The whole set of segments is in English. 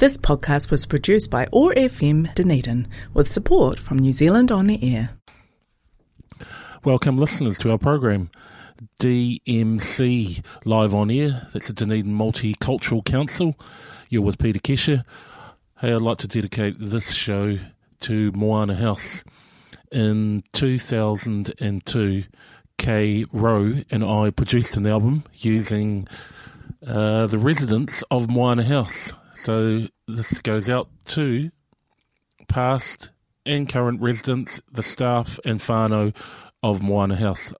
This podcast was produced by OAR FM Dunedin with support from New Zealand On Air. Welcome listeners to our program, DMC Live On Air. That's the Dunedin Multicultural Council. You're with Peter Kesha. Hey, I'd like to dedicate this show to Moana House. In 2002, Kay Rowe and I produced an album using the residents of Moana House. So this goes out to past and current residents, the staff and whanau of Moana House.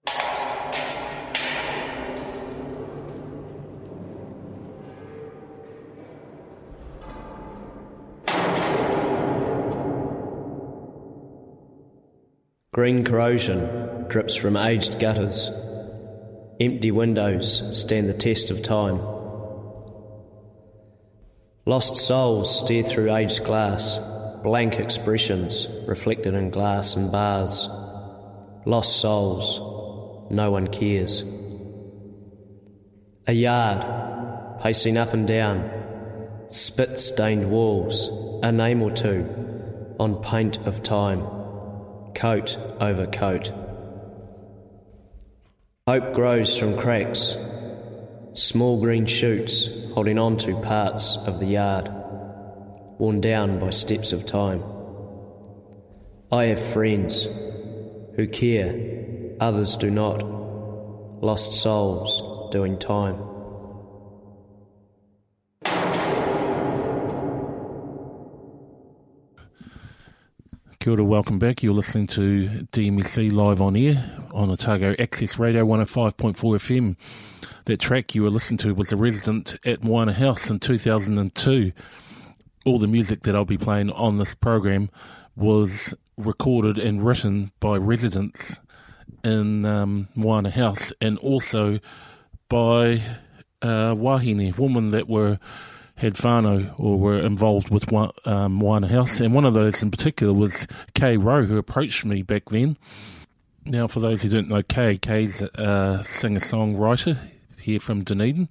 Green corrosion drips from aged gutters. Empty windows stand the test of time. Lost souls stare through aged glass, blank expressions reflected in glass and bars. Lost souls, no one cares. A yard, pacing up and down, spit-stained walls, a name or two, on paint of time, coat over coat. Hope grows from cracks, small green shoots holding on to parts of the yard, worn down by steps of time. I have friends who care, others do not, lost souls doing time. Kia ora, welcome back. You're listening to DMC Live On Air on Otago Access Radio 105.4 FM. That track you were listening to was a resident at Moana House in 2002. All the music that I'll be playing on this program was recorded and written by residents in Moana House, and also by wahine, women that had whanau or were involved with Moana House, and one of those in particular was Kay Rowe, who approached me back then. Now, for those who don't know Kay, Kay's a singer-songwriter here from Dunedin,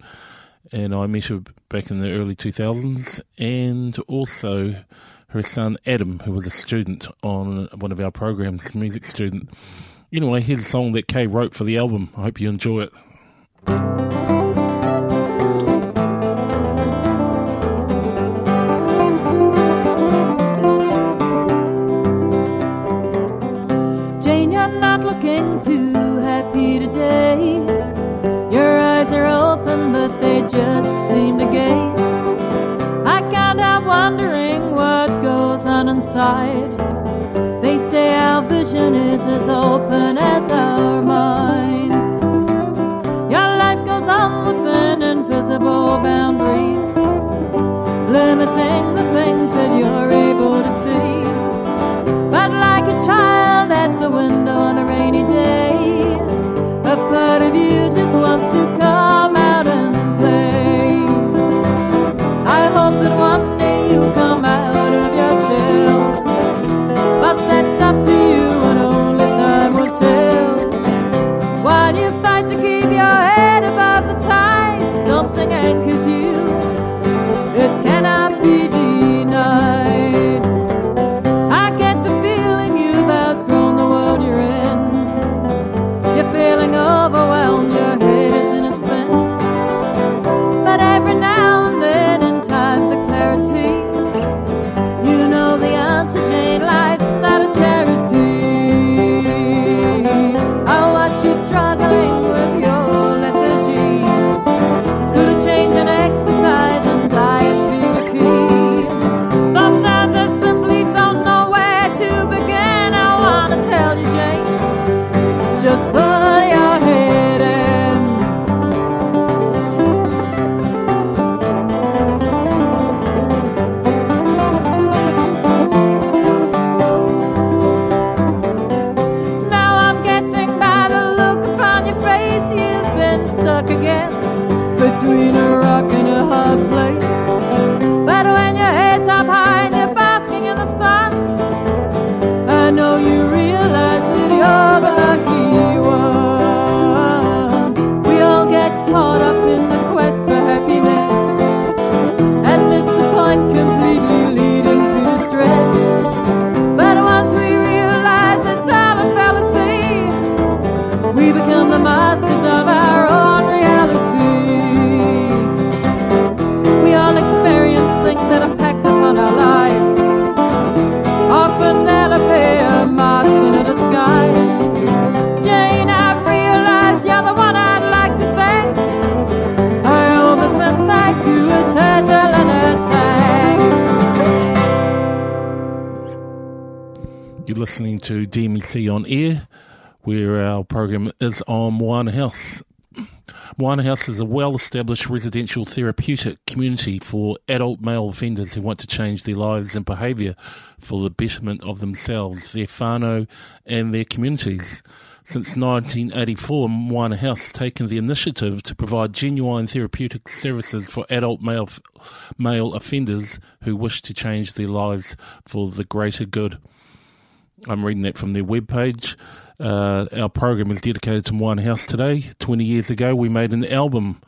and I met her back in the early 2000s, and also her son Adam, who was a student on one of our programs, music student. Anyway, here's a song that Kay wrote for the album. I hope you enjoy it. Just seem to gaze. I can't help wondering what goes on inside. They say our vision is as open as our minds. Your life goes on within invisible boundaries, limiting the things that you're able to see. But like a child at the window on a rainy day, a part of you just wants to come out and that one day you'll come out of your shell, but that's up to you and only time will tell. While you fight to keep your head above the tide, something anchors you, it cannot be denied. I get the feeling you've outgrown the world you're You're listening to DMC On Air, where our program is on Moana House. Moana House is a well-established residential therapeutic community for adult male offenders who want to change their lives and behaviour for the betterment of themselves, their whanau and their communities. Since 1984, Moana House has taken the initiative to provide genuine therapeutic services for adult male offenders who wish to change their lives for the greater good. I'm reading that from their webpage. Our program is dedicated to Moana House today. 20 years ago, we made an album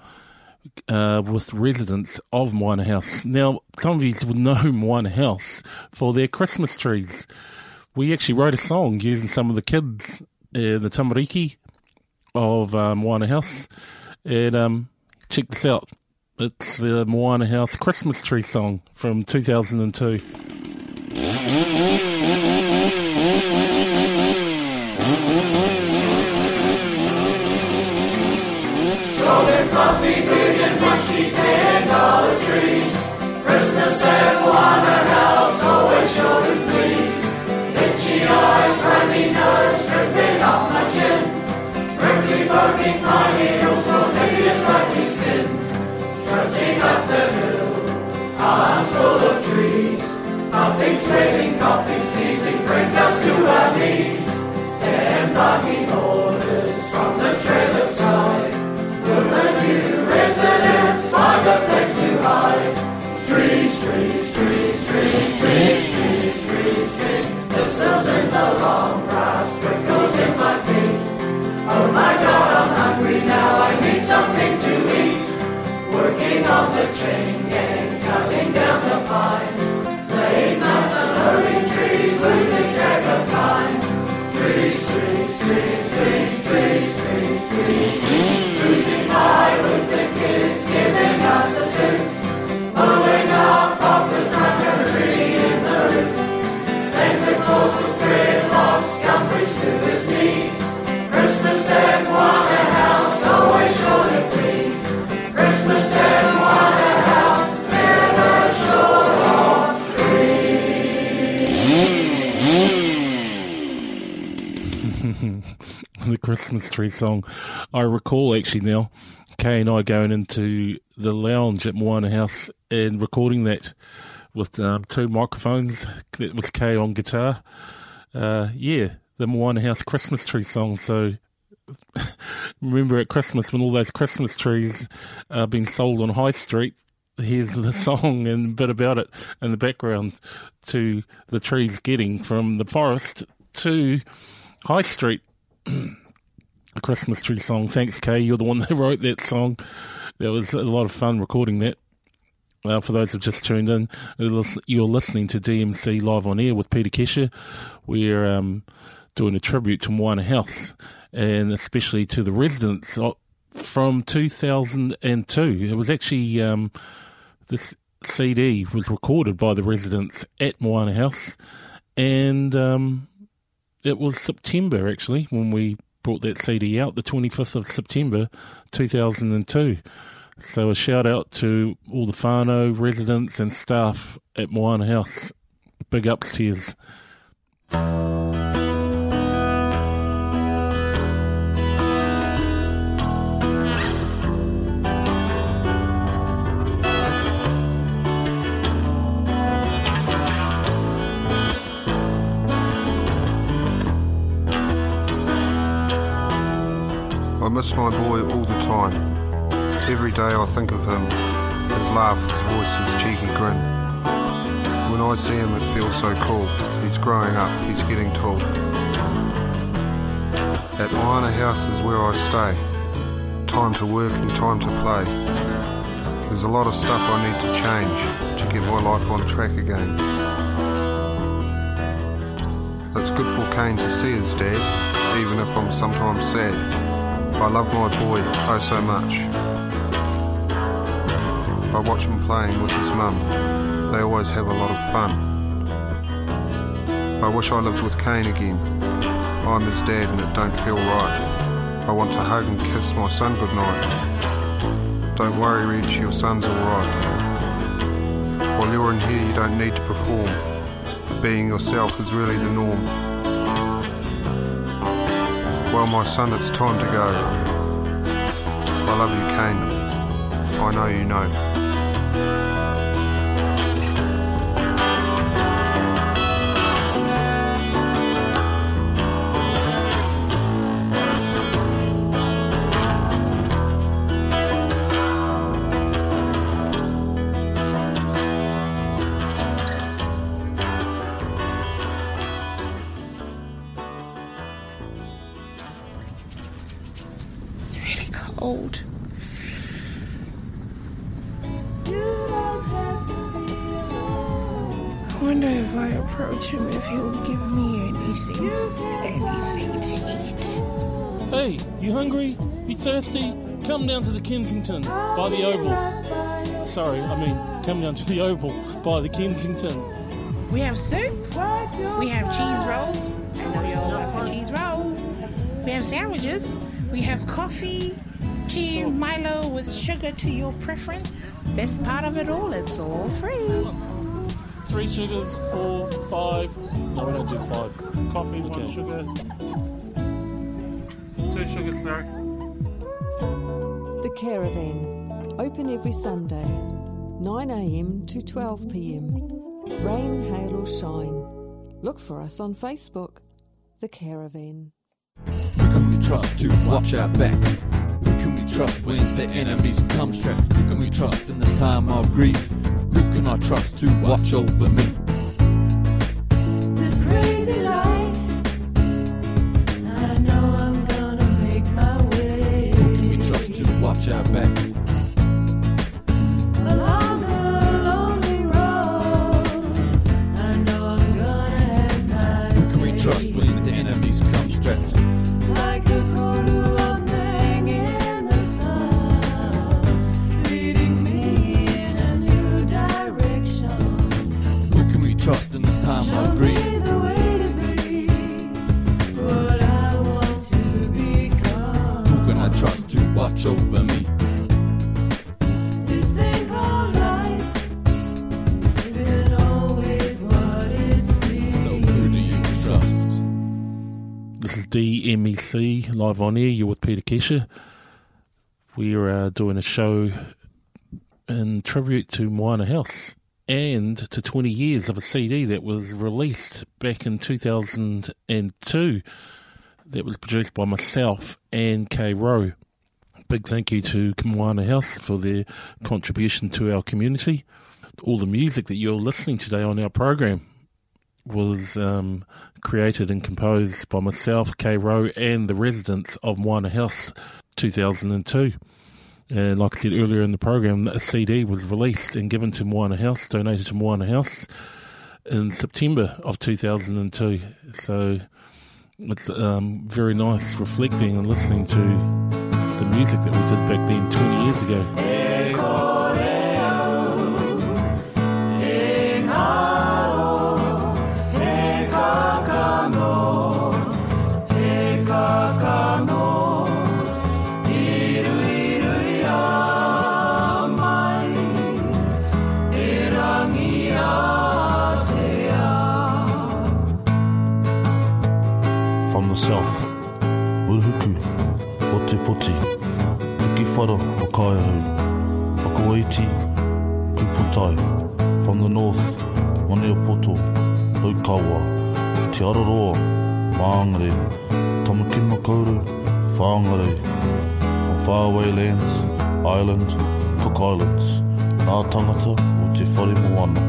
with residents of Moana House. Now, some of you will know Moana House for their Christmas trees. We actually wrote a song using some of the kids, the tamariki of Moana House. And check this out. It's the Moana House Christmas tree song from 2002. Fluffy, big and bushy, $10 trees. Christmas at Moana House, always short and please. Itchy eyes, runny nose, dripping off my chin. Prickly, poking, pine needles, roseaceous, ugly skin. Trudging up the hill, arms full of trees. Puffing, sweating, coughing, sneezing, brings us to our knees. 10 barking orders from the trailer side. New residents find a place to hide. Trees, trees, trees, trees, trees, trees, trees, trees. Thistles in the long grass, prickles in my feet. Oh my God, I'm hungry now, I need something to eat. Working on the chain gang, cutting down the pines. Late nights unloading trees, losing track of time. Trees, trees, trees, trees, trees, trees, trees, trees. Losing high with the kids, giving us a toot. Pulling up Papa's trunk and a tree in the roof. Santa Claus with dreadlocks, gumboots to his knees. Christmas at Moana House, always sure to please. Christmas at Moana House, never short of trees. The Christmas tree song. I recall actually now, Kay and I going into the lounge at Moana House and recording that with two microphones. That was Kay on guitar. The Moana House Christmas tree song. So remember at Christmas when all those Christmas trees are being sold on High Street, here's the song and a bit about it in the background to the trees getting from the forest to High Street. A Christmas tree song. Thanks, Kay. You're the one that wrote that song. That was a lot of fun recording that. For those who've just tuned in, you're listening to DMC Live On Air with Peter Kesha. We're doing a tribute to Moana House and especially to the residents from 2002. It was actually this CD was recorded by the residents at Moana House, and it was September, actually, when we brought that CD out, the 25th of September, 2002. So a shout-out to all the whanau residents and staff at Moana House. Big ups to yous. I miss my boy all the time. Every day I think of him, his laugh, his voice, his cheeky grin. When I see him it feels so cool. He's growing up, he's getting tall. At Moana House is where I stay. Time to work and time to play. There's a lot of stuff I need to change to get my life on track again. It's good for Kane to see his dad, even if I'm sometimes sad. I love my boy, oh so much. I watch him playing with his mum. They always have a lot of fun. I wish I lived with Kane again. I'm his dad and it don't feel right. I want to hug and kiss my son goodnight. Don't worry, Reg, your son's alright. While you're in here, you don't need to perform. Being yourself is really the norm. Well, my son, it's time to go. I love you, Kane. I know you know. Old. I wonder if I approach him if he'll give me anything to eat. Hey, you hungry? You thirsty? Come down to the Kensington by the Oval. Sorry, I mean, come down to the Oval by the Kensington. We have soup. We have cheese rolls. I know y'all love the cheese rolls. We have sandwiches. We have coffee. Cheese, Milo with sugar to your preference. Best part of it all, it's all free. 3 sugars, 4, 5. No, we don't do 5. Coffee, 1 sugar. 2 sugars, sorry. The Caravan. Open every Sunday, 9 a.m. to 12 p.m. Rain, hail or shine. Look for us on Facebook. The Caravan. Who can we trust to watch our back? Trust when the enemy's thumbstrapped. Who can we trust in this time of grief? Who can I trust to watch over me? This crazy life, I know I'm gonna make my way. Who can we trust to watch our back? Along the lonely road, I know I'm gonna have my way. Who can we trust when the enemy's thumbstrapped? Like a corner. Trust in this time of grief. Show me the way to be what I want to become. Who can I trust to watch over me? This thing called life isn't always what it seems. So who do you trust? This is DMC Live On Air. You're with Peter Kesha. We're doing a show in tribute to Moana House and to 20 years of a CD that was released back in 2002 that was produced by myself and Kay Rowe. Big thank you to Moana House for their contribution to our community. All the music that you're listening today on our program was created and composed by myself, Kay Rowe, and the residents of Moana House 2002. And like I said earlier in the program, a CD was released and given to Moana House, donated to Moana House in September of 2002. So it's very nice reflecting and listening to the music that we did back then 20 years ago. Myself, Uruku, Poti Poti, Tukifara Wakaihu, Wakoiti, Kuputai, from the north, Maneopoto, Laukawa, Te Araroa, Whangare, Tamakinmakauru, Whangare, from faraway lands, Ireland, Cook Islands, Ngā Tangata o Te Whare Moana.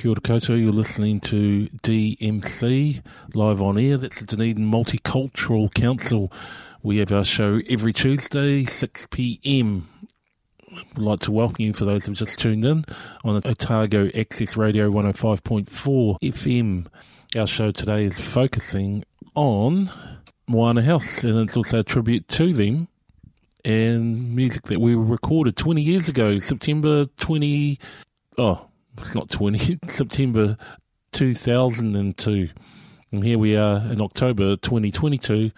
Kia ora koutou, you're listening to DMC Live On Air. That's the Dunedin Multicultural Council. We have our show every Tuesday, 6pm. I'd like to welcome you, for those who have just tuned in, on Otago Access Radio 105.4 FM. Our show today is focusing on Moana House, and it's also a tribute to them and music that we recorded 20 years ago, September 2002. And here we are in October 2022,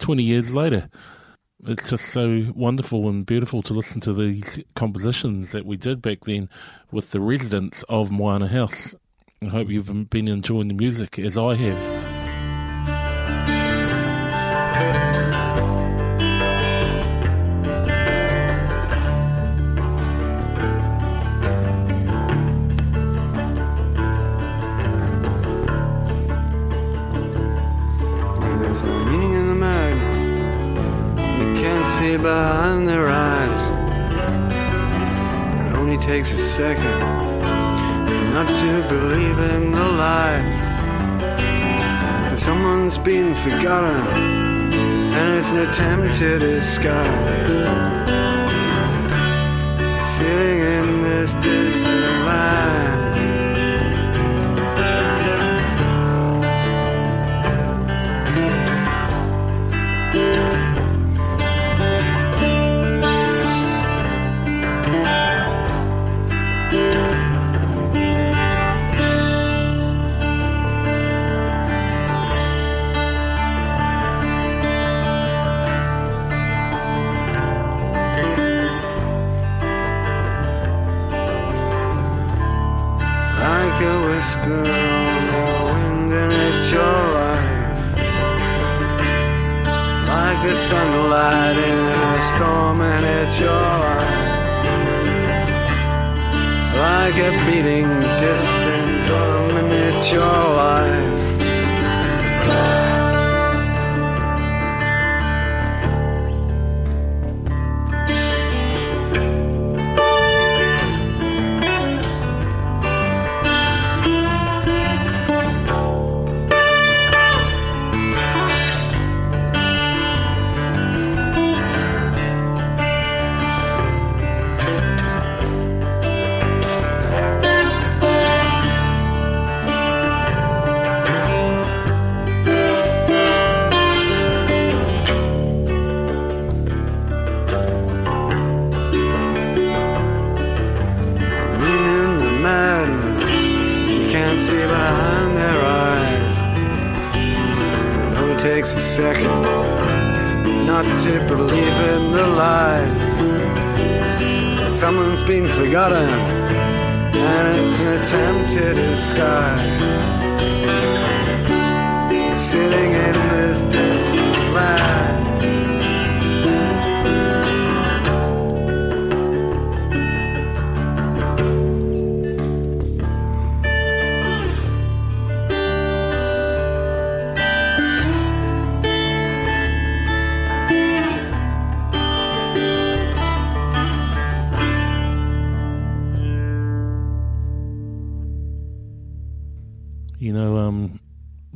20 years later. It's just so wonderful and beautiful to listen to these compositions that we did back then with the residents of Moana House. I hope you've been enjoying the music as I have. Behind their eyes, it only takes a second not to believe in the lies. And someone's been forgotten, and it's an attempt to disguise. Sitting in this distant land, sunlight in a storm, and it's your life. Like a beating distant drum, and it's your life.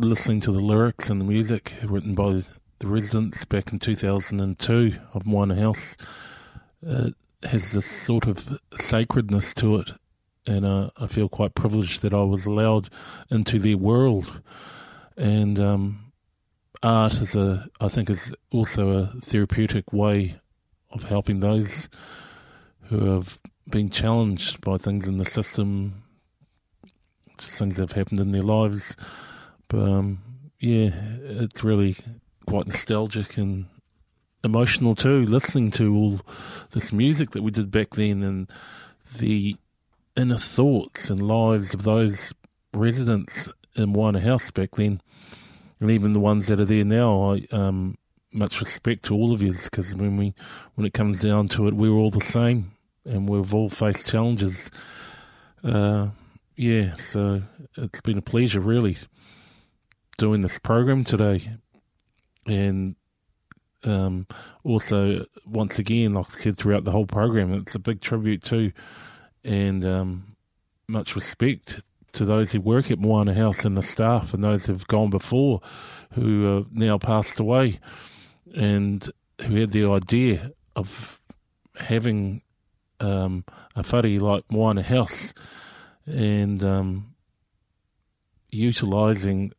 Listening to the lyrics and the music written by the residents back in 2002 of Moana House has this sort of sacredness to it, and I feel quite privileged that I was allowed into their world. And art is also a therapeutic way of helping those who have been challenged by things in the system, things that have happened in their lives. But it's really quite nostalgic and emotional too, listening to all this music that we did back then and the inner thoughts and lives of those residents in Moana House back then, and even the ones that are there now. I much respect to all of you, because when it comes down to it, we're all the same and we've all faced challenges. So it's been a pleasure, really, doing this program today. And also, once again, like I said throughout the whole program, it's a big tribute too, and much respect to those who work at Moana House and the staff and those who've gone before, who have now passed away. and who had the idea of having a whare like Moana House and utilising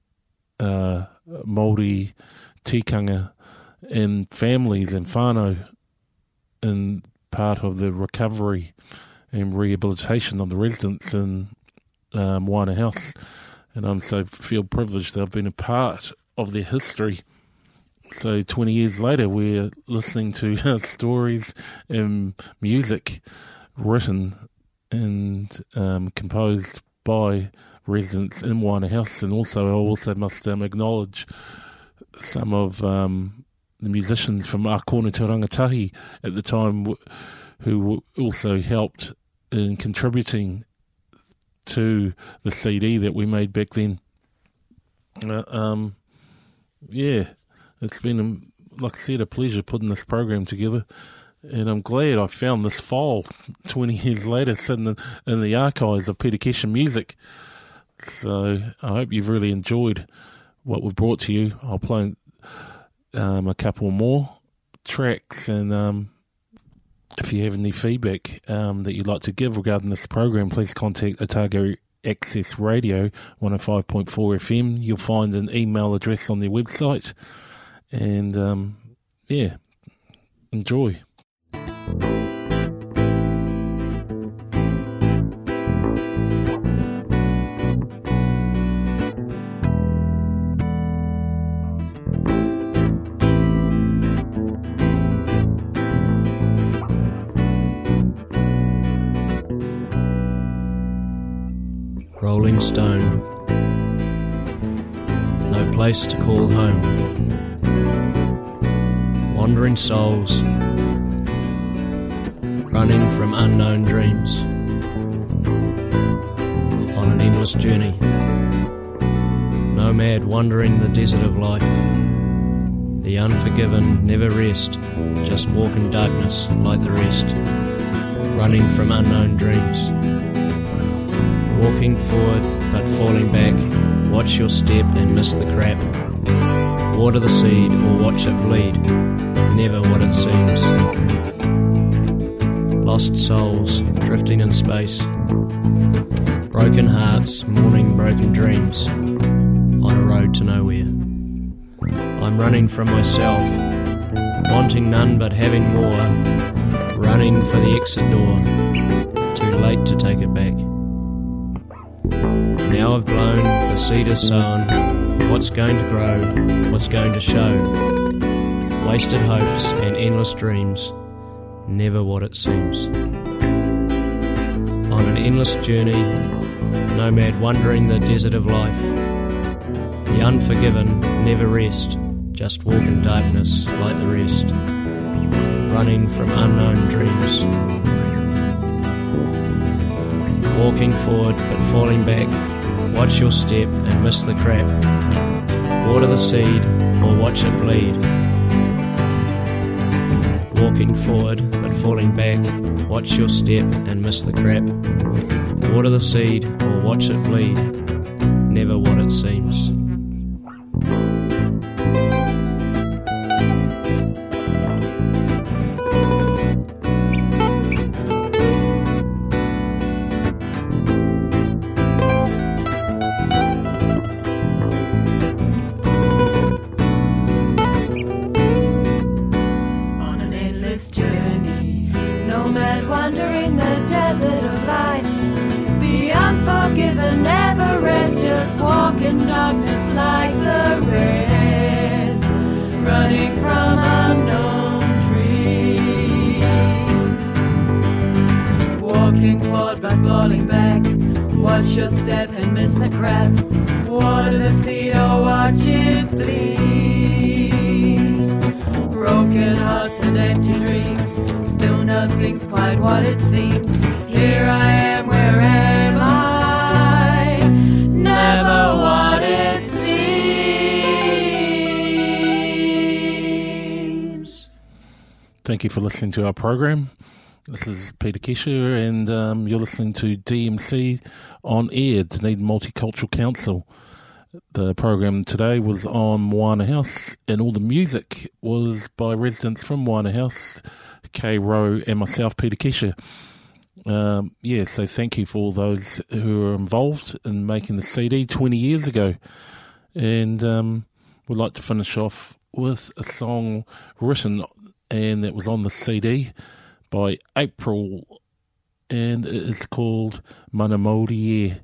Māori tikanga and families and whanau in part of the recovery and rehabilitation of the residents in Moana House. And I so feel privileged that I've been a part of their history. So 20 years later, we're listening to stories and music written and composed by residents in Moana House. And also, I also must acknowledge some of the musicians from Akona Te Rangatahi at the time who also helped in contributing to the CD that we made back then. It's been, like I said, a pleasure putting this program together, and I'm glad I found this file 20 years later sitting in the archives of Peter Kesha music. So I hope you've really enjoyed what we've brought to you. I'll play a couple more tracks, and if you have any feedback that you'd like to give regarding this program, please contact Otago Access Radio 105.4 FM. You'll find an email address on their website. And, enjoy. Rolling Stone, no place to call home. Wandering souls, running from unknown dreams, on an endless journey, nomad wandering the desert of life, the unforgiven never rest, just walk in darkness like the rest, running from unknown dreams, walking forward but falling back, watch your step and miss the crap, water the seed or watch it bleed, never what it seems. Lost souls drifting in space, broken hearts mourning broken dreams, on a road to nowhere. I'm running from myself, wanting none but having more, running for the exit door, too late to take it back. Now I've blown, the seed is sown, what's going to grow, what's going to show? Wasted hopes and endless dreams, never what it seems. On an endless journey, nomad wandering the desert of life. The unforgiven never rest, just walk in darkness like the rest. Running from unknown dreams. Walking forward but falling back, watch your step and miss the crap. Water the seed or watch it bleed. Walking forward but falling back, watch your step and miss the crap. Water the seed or watch it bleed, never what it seems. Thank you for listening to our program. This is Peter Kesha, and you're listening to DMC On Air, Dunedin Multicultural Council. The program today was on Moana House, and all the music was by residents from Moana House, Kay Rowe and myself, Peter Kesha. So thank you for all those who were involved in making the CD 20 years ago. And we'd like to finish off with a song written, and that was on the CD by April, and it is called Mana Māori.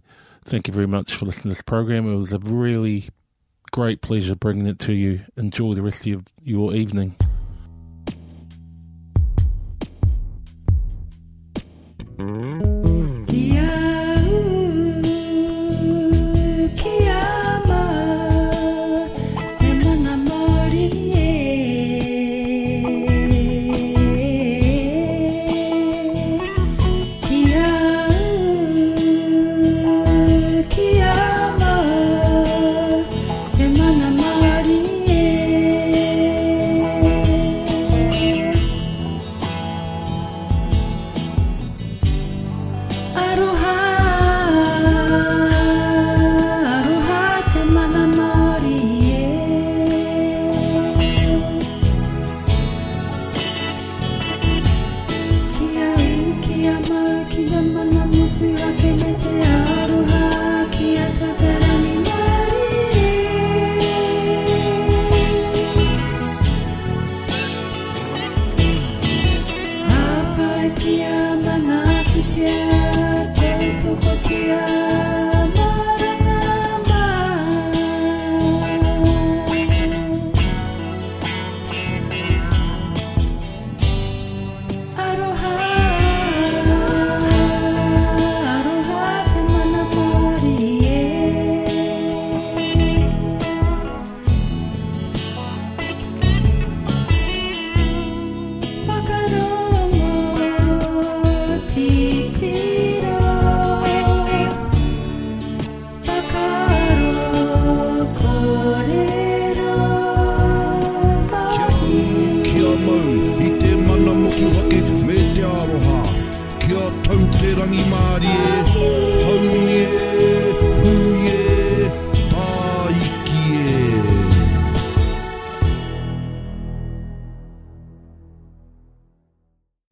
Thank you very much for listening to this program. It was a really great pleasure bringing it to you. Enjoy the rest of your evening.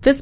This